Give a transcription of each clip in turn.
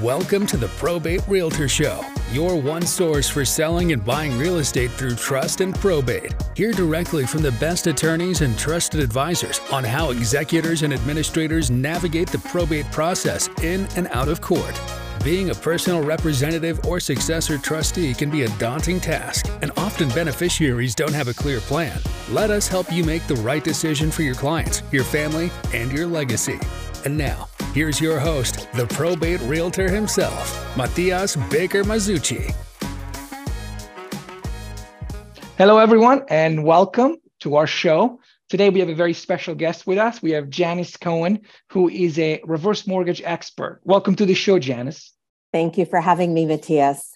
Welcome to the Probate Realtor Show, your one source for selling and buying real estate through trust and probate. Hear directly from the best attorneys and trusted advisors on how executors and administrators navigate the probate process in and out of court. Being a personal representative or successor trustee can be a daunting task, and often beneficiaries don't have a clear plan. Let us help you make the right decision for your clients, your family, and your legacy. And now, here's your host, the probate realtor himself, Matias Baker Masucci. Hello, everyone, and welcome to our show. Today, we have a very special guest with us. We have Janice Cohen, who is a reverse mortgage expert. Welcome to the show, Janice. Thank you for having me, Matias.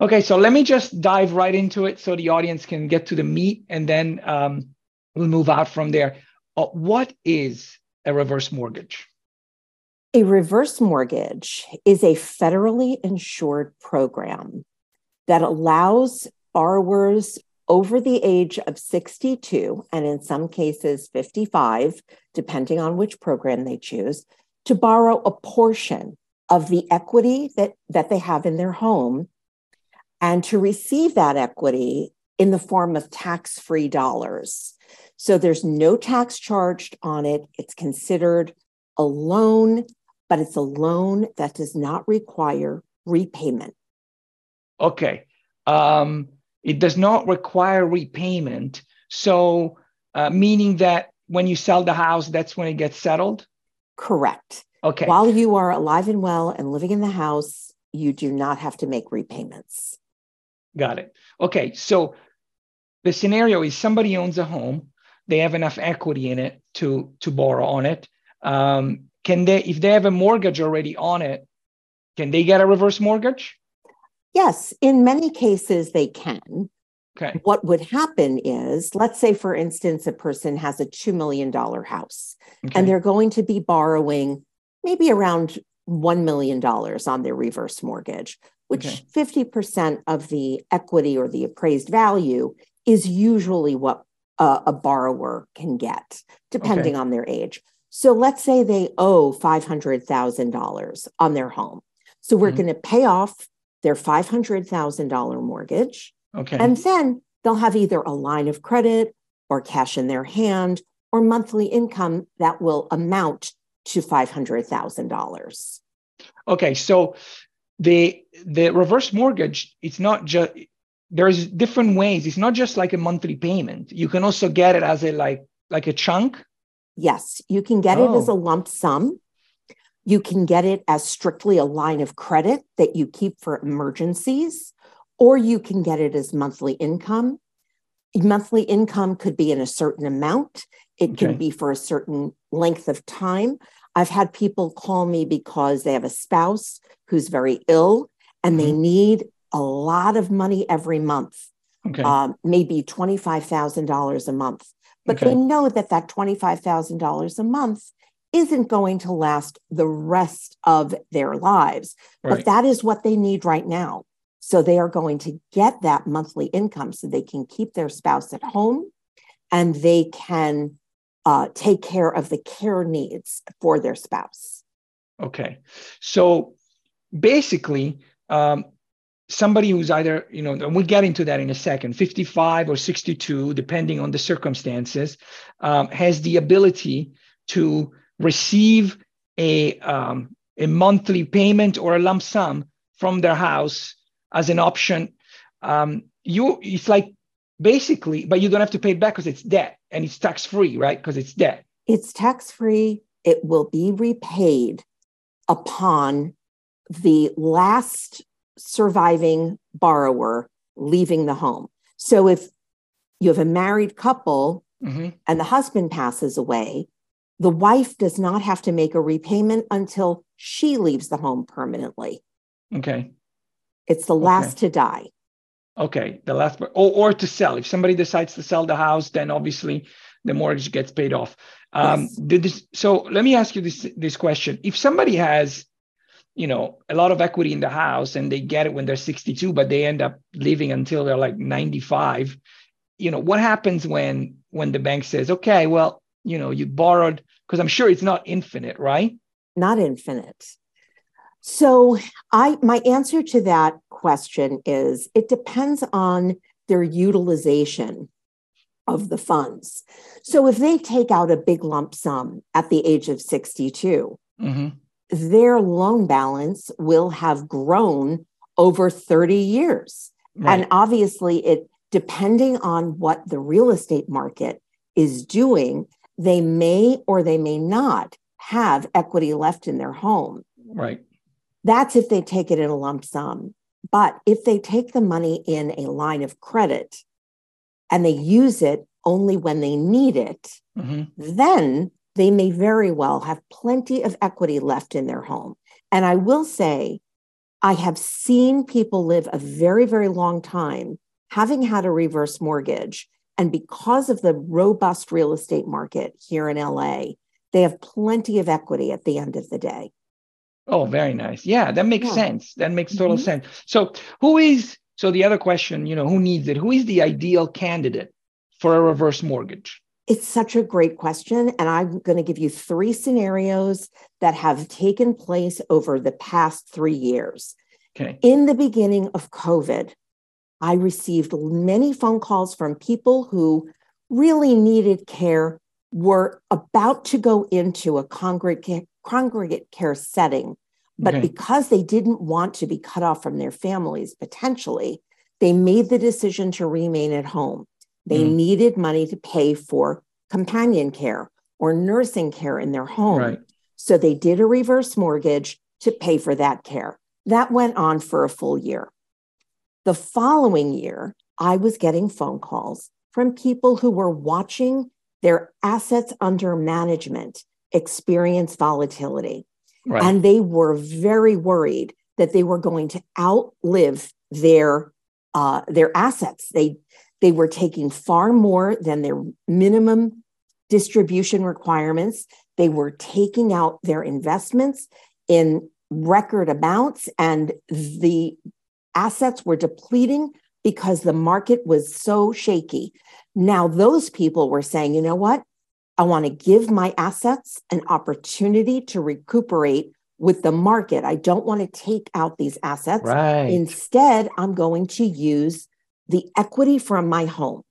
Okay, so let me just dive right into it so the audience can get to the meat, and then we'll move out from there. What is a reverse mortgage? A reverse mortgage is a federally insured program that allows borrowers over the age of 62, and in some cases 55, depending on which program they choose, to borrow a portion of the equity that they have in their home and to receive that equity in the form of tax-free dollars. So there's no tax charged on it. It's considered a loan, but it's a loan that does not require repayment. Okay. It does not require repayment. So meaning that when you sell the house, that's when it gets settled? Correct. Okay. While you are alive and well and living in the house, you do not have to make repayments. Got it. Okay. So the scenario is somebody owns a home. They have enough equity in it to borrow on it. If they have a mortgage already on it, can they get a reverse mortgage? Yes, in many cases they can. Okay. What would happen is, let's say, for instance, a person has a $2 million house, okay, and they're going to be borrowing maybe around $1 million on their reverse mortgage, which, okay, 50% of the equity or the appraised value is usually what a borrower can get, depending, okay, on their age. So let's say they owe $500,000 on their home. So we're, mm-hmm, going to pay off their $500,000 mortgage. Okay. And then they'll have either a line of credit or cash in their hand or monthly income that will amount to $500,000. Okay. So the reverse mortgage, it's not just, there's different ways. It's not just like a monthly payment. You can also get it as a, like a chunk. Yes. You can get it as a lump sum. You can get it as strictly a line of credit that you keep for emergencies, or you can get it as monthly income. Monthly income could be in a certain amount. It, okay, can be for a certain length of time. I've had people call me because they have a spouse who's very ill and, mm-hmm, they need a lot of money every month, okay, maybe $25,000 a month. But, okay, they know that $25,000 a month isn't going to last the rest of their lives, right, but that is what they need right now. So they are going to get that monthly income so they can keep their spouse at home and they can take care of the care needs for their spouse. Okay. So basically, somebody who's either, and we'll get into that in a second, 55 or 62, depending on the circumstances, has the ability to receive a monthly payment or a lump sum from their house as an option. It's like basically, but you don't have to pay it back because it's debt and it's tax-free, right? Because it's debt. It's tax-free. It will be repaid upon the last surviving borrower leaving the home. So if you have a married couple, mm-hmm, and the husband passes away, the wife does not have to make a repayment until she leaves the home permanently. Okay. It's the last, okay, to die. Okay. The last, or to sell. If somebody decides to sell the house, then obviously the mortgage gets paid off. Yes. So let me ask you this question. If somebody has, a lot of equity in the house and they get it when they're 62, but they end up living until they're like 95, what happens when the bank says, okay, well, you borrowed, because I'm sure it's not infinite, right? Not infinite. So my answer to that question is it depends on their utilization of the funds. So if they take out a big lump sum at the age of 62, their loan balance will have grown over 30 years. Right. And obviously, depending on what the real estate market is doing, they may or they may not have equity left in their home. Right. That's if they take it in a lump sum. But if they take the money in a line of credit and they use it only when they need it, then they may very well have plenty of equity left in their home. And I will say, I have seen people live a very, very long time having had a reverse mortgage. And because of the robust real estate market here in LA, they have plenty of equity at the end of the day. Oh, very nice. Yeah, that makes sense. That makes total sense. So so the other question, who needs it? Who is the ideal candidate for a reverse mortgage? It's such a great question. And I'm going to give you three scenarios that have taken place over the past 3 years. Okay. In the beginning of COVID, I received many phone calls from people who really needed care, were about to go into a congregate care setting, but because they didn't want to be cut off from their families, potentially, they made the decision to remain at home. They needed money to pay for companion care or nursing care in their home. Right. So they did a reverse mortgage to pay for that care. That went on for a full year. The following year, I was getting phone calls from people who were watching their assets under management experience volatility. Right. And they were very worried that they were going to outlive their assets. They were taking far more than their minimum distribution requirements. They were taking out their investments in record amounts, and the assets were depleting because the market was so shaky. Now, those people were saying, you know what? I want to give my assets an opportunity to recuperate with the market. I don't want to take out these assets. Right. Instead, I'm going to use the equity from my home.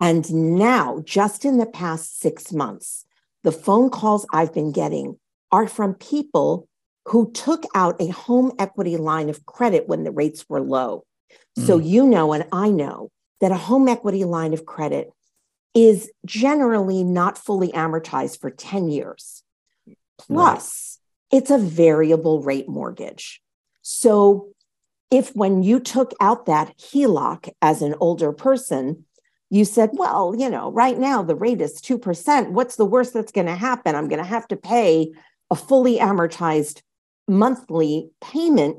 And now, just in the past 6 months, the phone calls I've been getting are from people who took out a home equity line of credit when the rates were low. So you know, and I know that a home equity line of credit is generally not fully amortized for 10 years. Plus, it's a variable rate mortgage. So if when you took out that HELOC as an older person, you said, well, right now the rate is 2%. What's the worst that's going to happen? I'm going to have to pay a fully amortized monthly payment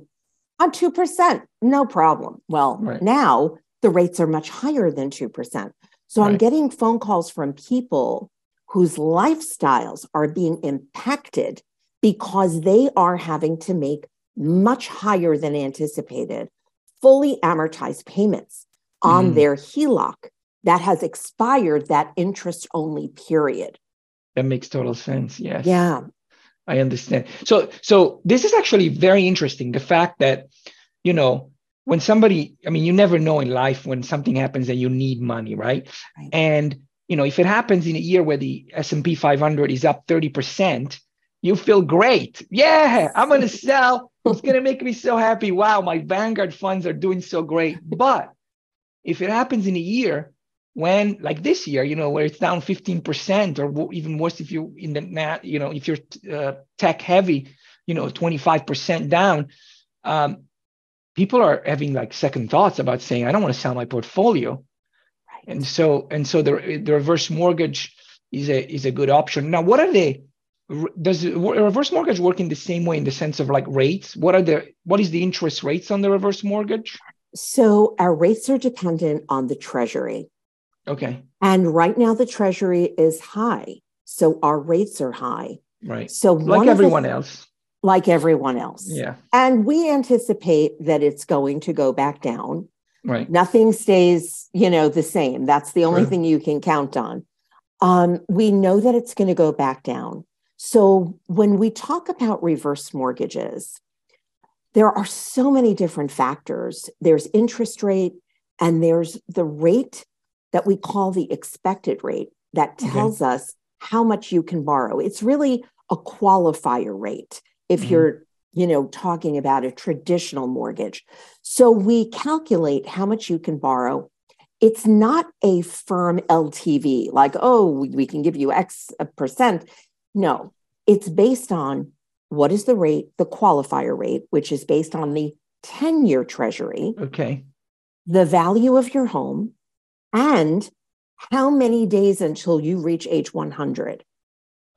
on 2%. No problem. Well, now the rates are much higher than 2%. So I'm getting phone calls from people whose lifestyles are being impacted because they are having to make much higher than anticipated, fully amortized payments on their HELOC that has expired that interest-only period. That makes total sense. Yes. Yeah. I understand. So this is actually very interesting. The fact that, when somebody, you never know in life when something happens that you need money, right? And, if it happens in a year where the S&P 500 is up 30%, you feel great. Yeah, I'm going to sell. It's going to make me so happy. Wow, my Vanguard funds are doing so great. But if it happens in a year when, like this year, where it's down 15% or even worse, if you're if you're tech heavy, 25% down, people are having like second thoughts about saying, I don't want to sell my portfolio. Right. And so the reverse mortgage is a good option. Now, does a reverse mortgage work in the same way in the sense of like rates? What is the interest rates on the reverse mortgage? So our rates are dependent on the Treasury. Okay. And right now the Treasury is high. So our rates are high. Right. So like everyone else. Like everyone else. Yeah. And we anticipate that it's going to go back down. Right. Nothing stays, the same. That's the only thing you can count on. We know that it's going to go back down. So when we talk about reverse mortgages, there are so many different factors. There's interest rate, and there's the rate that we call the expected rate that tells us how much you can borrow. It's really a qualifier rate if you're, you know, talking about a traditional mortgage. So we calculate how much you can borrow. It's not a firm LTV, like, oh, we can give you X percent. No, it's based on what is the rate, the qualifier rate, which is based on the 10-year treasury, the value of your home, and how many days until you reach age 100.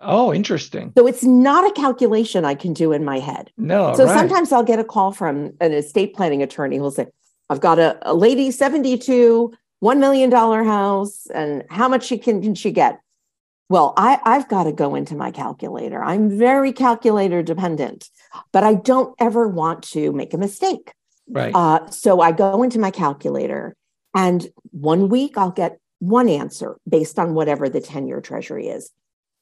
Oh, interesting. So it's not a calculation I can do in my head. No. So sometimes I'll get a call from an estate planning attorney who'll say, I've got a lady, 72, $1 million house, and how much can she get? Well, I've got to go into my calculator. I'm very calculator dependent, but I don't ever want to make a mistake. Right. So I go into my calculator, and one week I'll get one answer based on whatever the 10-year treasury is.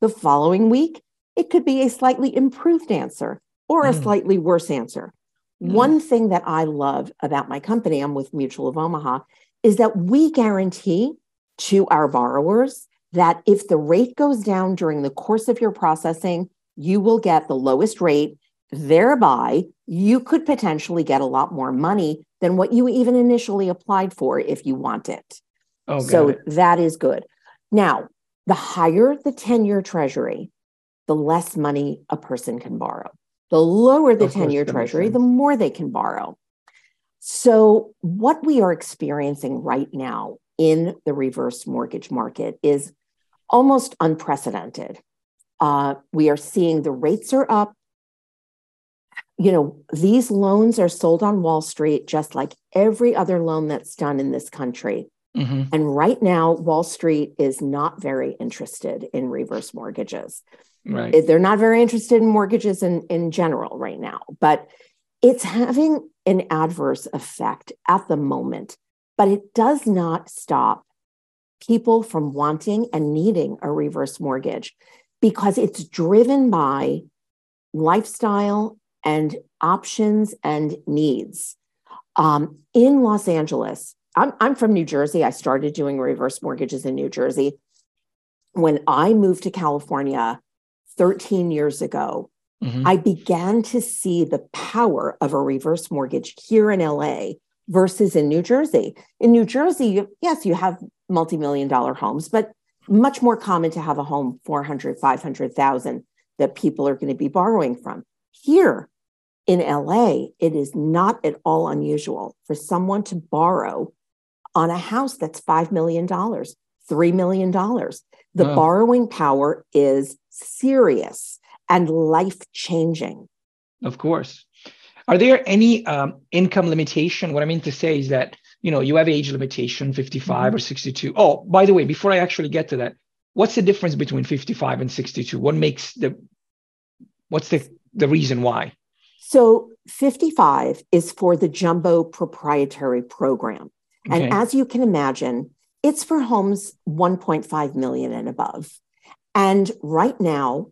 The following week, it could be a slightly improved answer or a slightly worse answer. One thing that I love about my company, I'm with Mutual of Omaha, is that we guarantee to our borrowers that if the rate goes down during the course of your processing, you will get the lowest rate. Thereby, you could potentially get a lot more money than what you even initially applied for if you want it. Oh, so that is good. Now, the higher the 10-year treasury, the less money a person can borrow. The lower the 10-year treasury, the more they can borrow. So what we are experiencing right now in the reverse mortgage market is almost unprecedented. We are seeing the rates are up. You know, these loans are sold on Wall Street just like every other loan that's done in this country. And right now, Wall Street is not very interested in reverse mortgages. Right. They're not very interested in mortgages in general right now, but it's having an adverse effect at the moment. But it does not stop people from wanting and needing a reverse mortgage because it's driven by lifestyle and options and needs. In Los Angeles, I'm from New Jersey. I started doing reverse mortgages in New Jersey. When I moved to California 13 years ago, I began to see the power of a reverse mortgage here in LA versus in New Jersey. In New Jersey, yes, you have multi-million dollar homes, but much more common to have a home, 400, 500,000 that people are going to be borrowing from. Here in LA, it is not at all unusual for someone to borrow on a house that's $5 million, $3 million. The borrowing power is serious and life-changing. Of course. Are there any income limitation? What I mean to say is that, you know, you have age limitation, 55 or 62. Oh, by the way, before I actually get to that, what's the difference between 55 and 62? What makes the, what's the reason why? So 55 is for the jumbo proprietary program. And as you can imagine, it's for homes 1.5 million and above. And right now,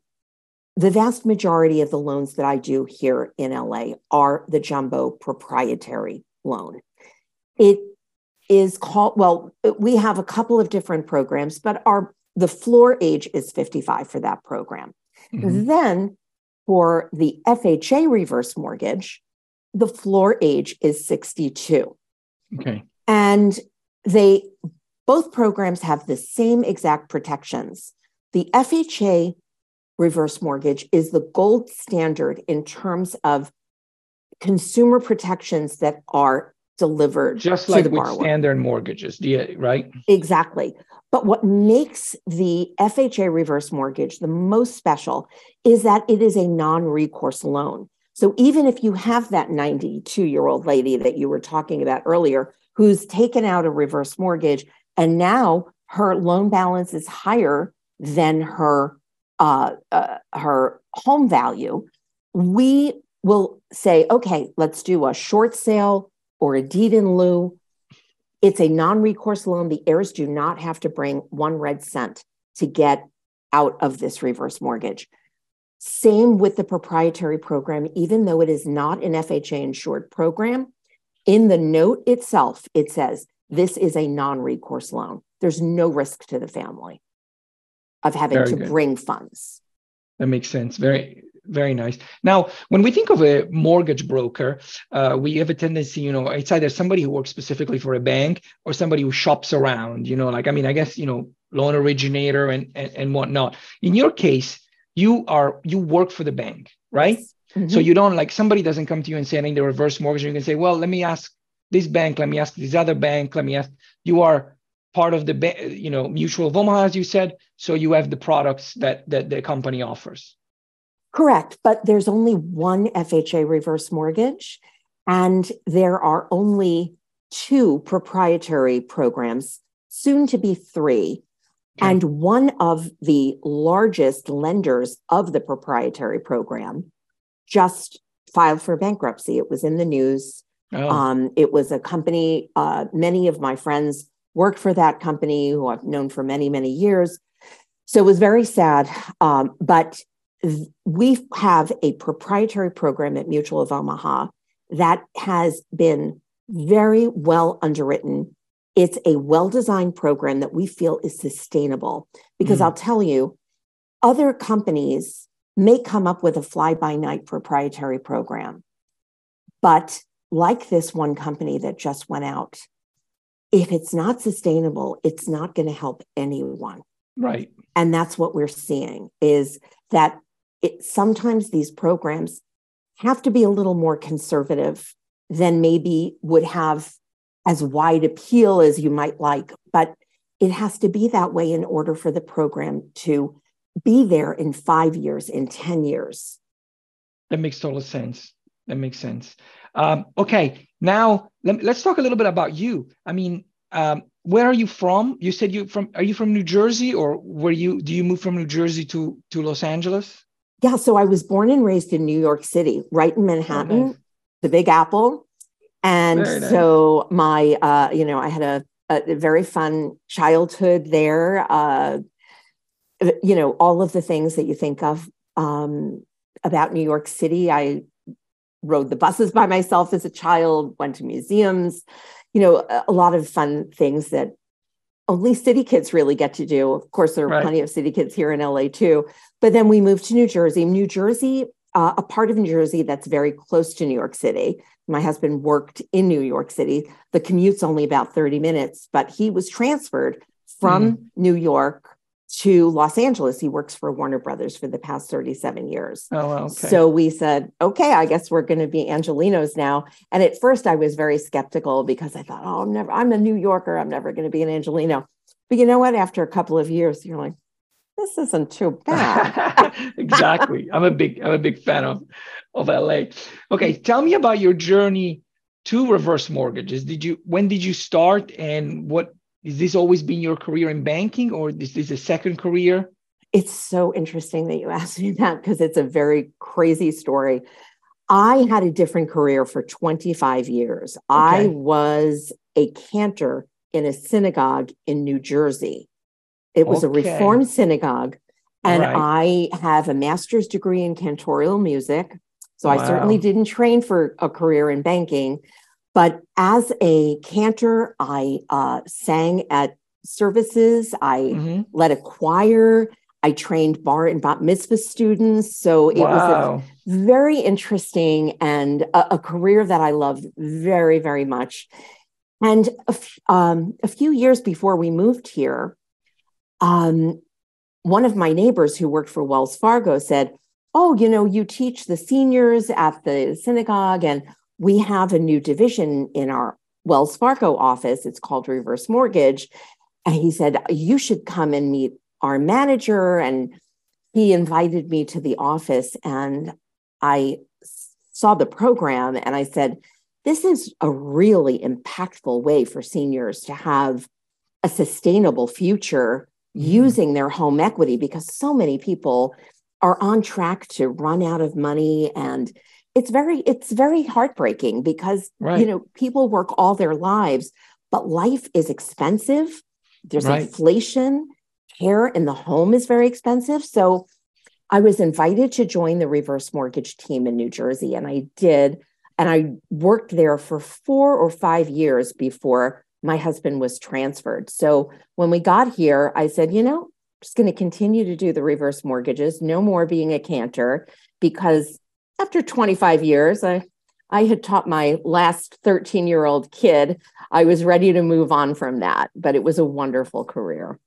the vast majority of the loans that I do here in LA are the jumbo proprietary loan. It is called, well, we have a couple of different programs, but our the floor age is 55 for that program. Then for the FHA reverse mortgage, the floor age is 62. And they both programs have the same exact protections. The FHA reverse mortgage is the gold standard in terms of consumer protections that are delivered just like to the borrower. Standard mortgages, right? Exactly. But what makes the FHA reverse mortgage the most special is that it is a non-recourse loan. So even if you have that 92-year-old lady that you were talking about earlier, who's taken out a reverse mortgage, and now her loan balance is higher than her her home value, we will say, okay, let's do a short sale or a deed in lieu. It's a non-recourse loan. The heirs do not have to bring one red cent to get out of this reverse mortgage. Same with the proprietary program, even though it is not an FHA insured program. In the note itself, it says, this is a non-recourse loan. There's no risk to the family of having bring funds. That makes sense. Very, very nice. Now, when we think of a mortgage broker, we have a tendency, you know, it's either somebody who works specifically for a bank or somebody who shops around, you know, like, I mean, I guess, you know, loan originator and whatnot. In your case, you work for the bank, right? Yes. Mm-hmm. So you don't, like, somebody doesn't come to you and say, I need the reverse mortgage. You can say, well, let me ask this bank. Let me ask this other bank. Let me ask, you are part of the Mutual of Omaha, as you said. So you have the products that the company offers. Correct. But there's only one FHA reverse mortgage, and there are only two proprietary programs, soon to be three. Okay. And one of the largest lenders of the proprietary program just filed for bankruptcy. It was in the news. Oh. It was a company. Many of my friends worked for that company, who I've known for many, many years. So it was very sad. But we have a proprietary program at Mutual of Omaha that has been very well underwritten. It's a well-designed program that we feel is sustainable, because I'll tell you, other companies may come up with a fly-by-night proprietary program. But like this one company that just went out, if it's not sustainable, it's not going to help anyone. Right. And that's what we're seeing, is that sometimes these programs have to be a little more conservative than maybe would have as wide appeal as you might like. But it has to be that way in order for the program to be there in 5 years, in 10 years. That makes total sense. That makes sense. Okay. Now let's talk a little bit about you. I mean, where are you from? You said are you from New Jersey, or do you move from New Jersey to Los Angeles? Yeah. So I was born and raised in New York City, right in Manhattan, the Big Apple. And so my, I had a very fun childhood there. All of the things that you think of about New York City. I rode the buses by myself as a child, went to museums, a lot of fun things that only city kids really get to do. Of course, there are plenty of city kids here in LA too. But then we moved to New Jersey. New Jersey, a part of New Jersey that's very close to New York City. My husband worked in New York City. The commute's only about 30 minutes, but he was transferred from New York to Los Angeles. He works for Warner Brothers for the past 37 years. Oh, okay. So we said, okay, I guess we're going to be Angelinos now. And at first I was very skeptical, because I thought, I'm a New Yorker. I'm never going to be an Angelino. But you know what? After a couple of years, you're like, this isn't too bad. Exactly. I'm a big fan of LA. Okay. Tell me about your journey to reverse mortgages. When did you start, and what, is this always been your career in banking, or is this a second career? It's so interesting that you asked me that, because it's a very crazy story. I had a different career for 25 years. Okay. I was a cantor in a synagogue in New Jersey. It was a Reform synagogue, and I have a master's degree in cantorial music. So I certainly didn't train for a career in banking. But as a cantor, I sang at services. I led a choir. I trained bar and bat mitzvah students. So it was a very interesting, and a career that I loved very, very much. And a few years before we moved here, one of my neighbors who worked for Wells Fargo said, you teach the seniors at the synagogue, and we have a new division in our Wells Fargo office. It's called Reverse Mortgage. And he said, you should come and meet our manager. And he invited me to the office, and I saw the program, and I said, this is a really impactful way for seniors to have a sustainable future using their home equity, because so many people are on track to run out of money. And it's very heartbreaking, because, people work all their lives, but life is expensive. There's inflation. Care in the home is very expensive. So I was invited to join the reverse mortgage team in New Jersey, and I did. And I worked there for 4 or 5 years before my husband was transferred. So when we got here, I said, you know, I'm just going to continue to do the reverse mortgages, no more being a cantor, because after 25 years, I had taught my last 13-year-old kid. I was ready to move on from that, but it was a wonderful career.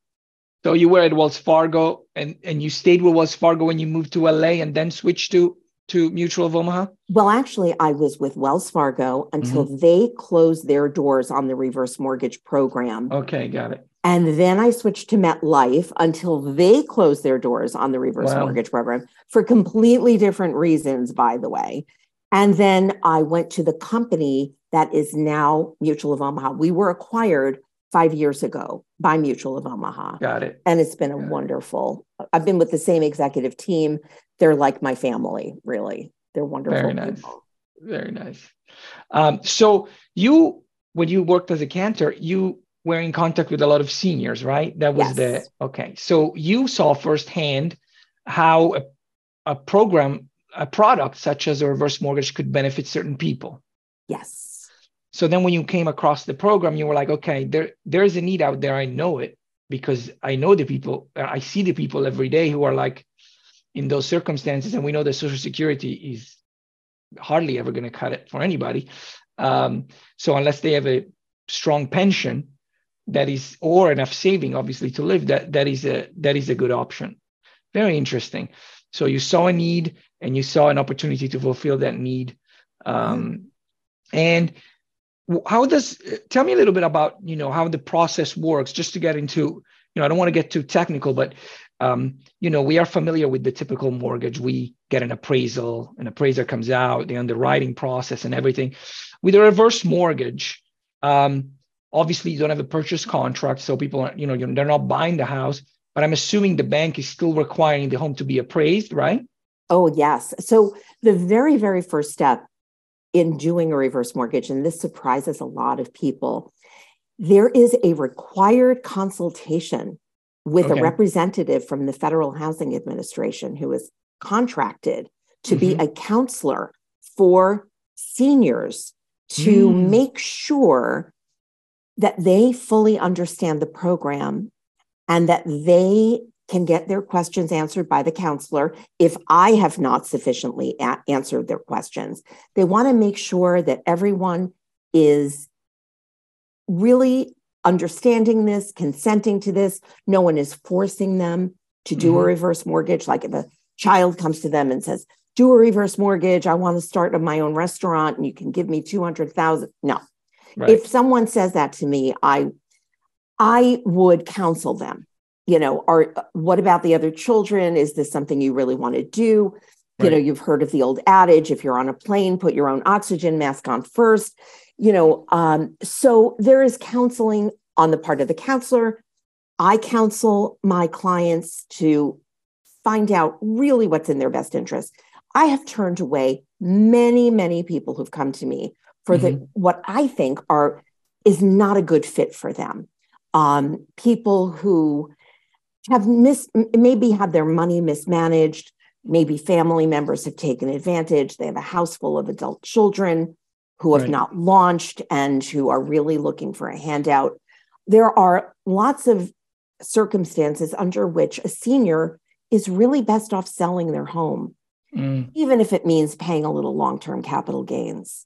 So you were at Wells Fargo, and you stayed with Wells Fargo when you moved to LA and then switched to Mutual of Omaha? Well, actually, I was with Wells Fargo until they closed their doors on the reverse mortgage program. Okay, got it. And then I switched to MetLife until they closed their doors on the reverse mortgage program, for completely different reasons, by the way. And then I went to the company that is now Mutual of Omaha. We were acquired 5 years ago by Mutual of Omaha. Got it. And it's been wonderful. I've been with the same executive team. They're like my family, really. They're wonderful. Very nice. People. Very nice. So you, when you worked as a cantor, you were in contact with a lot of seniors, right? That was okay. So you saw firsthand how a product such as a reverse mortgage could benefit certain people. Yes. So then when you came across the program, you were like, okay, there is a need out there. I know it because I know the people, I see the people every day who are like in those circumstances. And we know that Social Security is hardly ever going to cut it for anybody. So unless they have a strong pension that is, or enough saving, obviously, to live, that is a good option. Very interesting. So you saw a need and you saw an opportunity to fulfill that need. And tell me a little bit about, you know, how the process works, just to get into, you know, I don't want to get too technical, but, you know, we are familiar with the typical mortgage. We get an appraisal, an appraiser comes out, the underwriting process and everything. With a reverse mortgage, obviously you don't have a purchase contract. So people aren't, you know, they're not buying the house. But I'm assuming the bank is still requiring the home to be appraised, right? Oh, yes. So the very, very first step in doing a reverse mortgage, and this surprises a lot of people, there is a required consultation with a representative from the Federal Housing Administration who is contracted to be a counselor for seniors to make sure that they fully understand the program and that they can get their questions answered by the counselor if I have not sufficiently answered their questions. They want to make sure that everyone is really understanding this, consenting to this. No one is forcing them to do a reverse mortgage. Like if a child comes to them and says, do a reverse mortgage, I want to start my own restaurant and you can give me $200,000. No. Right. If someone says that to me, I would counsel them, you know, what about the other children? Is this something you really want to do? Right. You know, you've heard of the old adage, if you're on a plane, put your own oxygen mask on first, you know. So there is counseling on the part of the counselor. I counsel my clients to find out really what's in their best interest. I have turned away many, many people who've come to me for what I think is not a good fit for them. People who have maybe had their money mismanaged, maybe family members have taken advantage. They have a house full of adult children who have not launched and who are really looking for a handout. There are lots of circumstances under which a senior is really best off selling their home, even if it means paying a little long-term capital gains,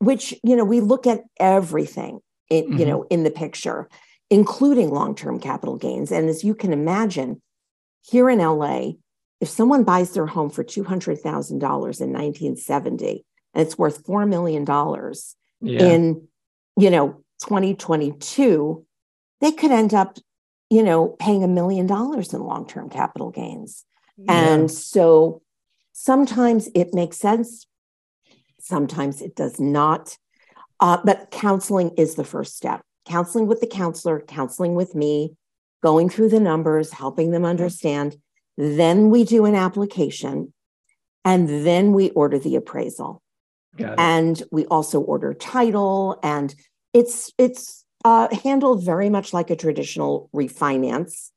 which, you know, we look at everything. You know, in the picture, including long-term capital gains. And as you can imagine, here in LA, if someone buys their home for $200,000 in 1970, and it's worth $4 million in, you know, 2022, they could end up, you know, paying $1 million in long-term capital gains. Yeah. And so sometimes it makes sense. Sometimes it does not. But counseling is the first step. Counseling with the counselor, counseling with me, going through the numbers, helping them understand. Then we do an application, and then we order the appraisal. And we also order title, and it's handled very much like a traditional refinance.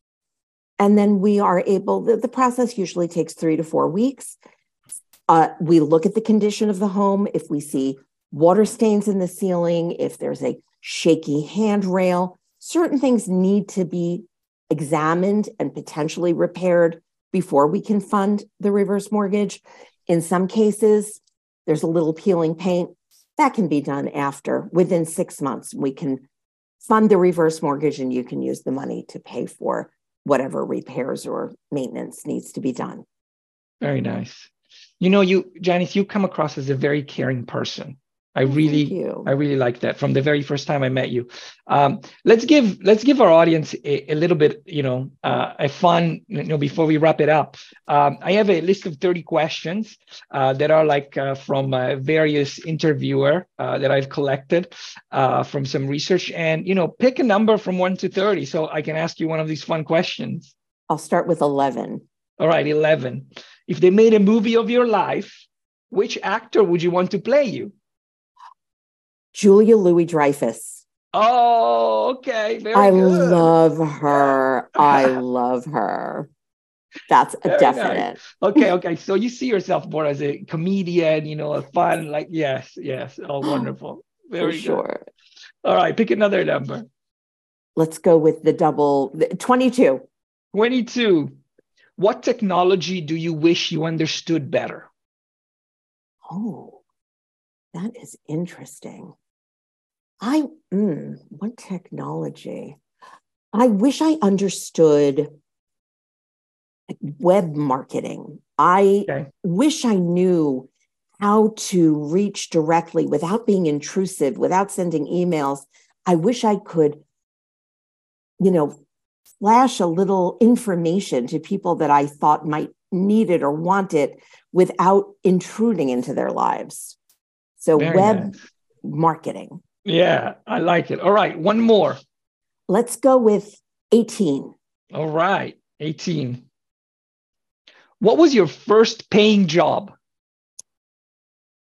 And then we are able, the process usually takes 3 to 4 weeks. We look at the condition of the home. If we see water stains in the ceiling, if there's a shaky handrail, certain things need to be examined and potentially repaired before we can fund the reverse mortgage. In some cases, there's a little peeling paint. That can be done after. Within 6 months, we can fund the reverse mortgage and you can use the money to pay for whatever repairs or maintenance needs to be done. Very nice. You know, Janice, you come across as a very caring person. I really like that from the very first time I met you. Let's give our audience a little bit, a fun, before we wrap it up. I have a list of 30 questions that are from various interviewer that I've collected from some research, and, pick a number from 1 to 30. So I can ask you one of these fun questions. I'll start with 11. All right, 11. If they made a movie of your life, which actor would you want to play you? Julia Louis-Dreyfus. Oh, okay. Very good. Love her. I love her. That's a definite. Nice. Okay. So you see yourself more as a comedian, a fun, yes. Oh, wonderful. Very sure. Good. All right. Pick another number. Let's go with the double, 22. 22. What technology do you wish you understood better? Oh, that is interesting. What technology? I wish I understood web marketing. I wish I knew how to reach directly without being intrusive, without sending emails. I wish I could, flash a little information to people that I thought might need it or want it without intruding into their lives. So Very nice. Web marketing. Yeah, I like it. All right, one more. Let's go with 18. All right, 18. What was your first paying job?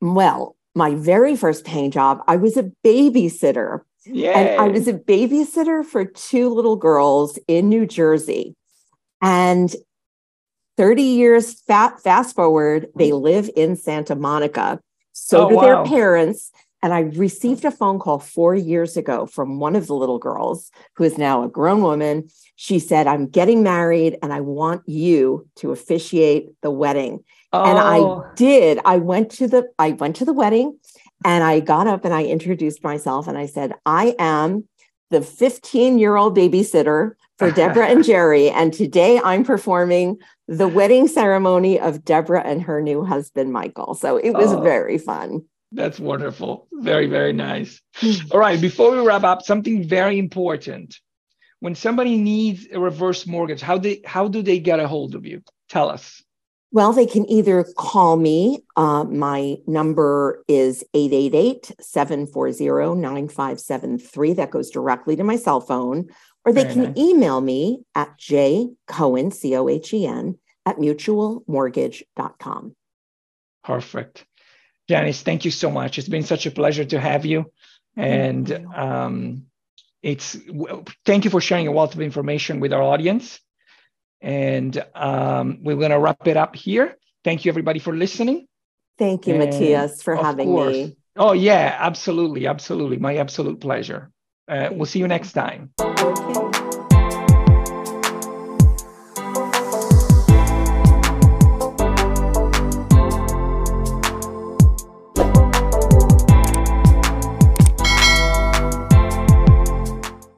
Well, my very first paying job, I was a babysitter. Yay. And I was a babysitter for 2 little girls in New Jersey. And 30 years fast forward, they live in Santa Monica. So do their parents. And I received a phone call 4 years ago from one of the little girls, who is now a grown woman. She said, "I'm getting married and I want you to officiate the wedding." Oh. And I did. I went to the wedding. And I got up and I introduced myself and I said, "I am the 15-year-old babysitter for Deborah and Jerry. And today I'm performing the wedding ceremony of Deborah and her new husband, Michael." So it was very fun. That's wonderful. Very, very nice. All right. Before we wrap up, something very important. When somebody needs a reverse mortgage, how do they get a hold of you? Tell us. Well, they can either call me. My number is 888-740-9573. That goes directly to my cell phone. Or they can email me at jcohen, C-O-H-E-N, @mutualmortgage.com. Perfect. Janice, thank you so much. It's been such a pleasure to have you. And thank you for sharing a wealth of information with our audience. And we're going to wrap it up here. Thank you, everybody, for listening. Thank you, Matias, for having me. Oh, yeah, absolutely. My absolute pleasure. We'll see you next time. Okay.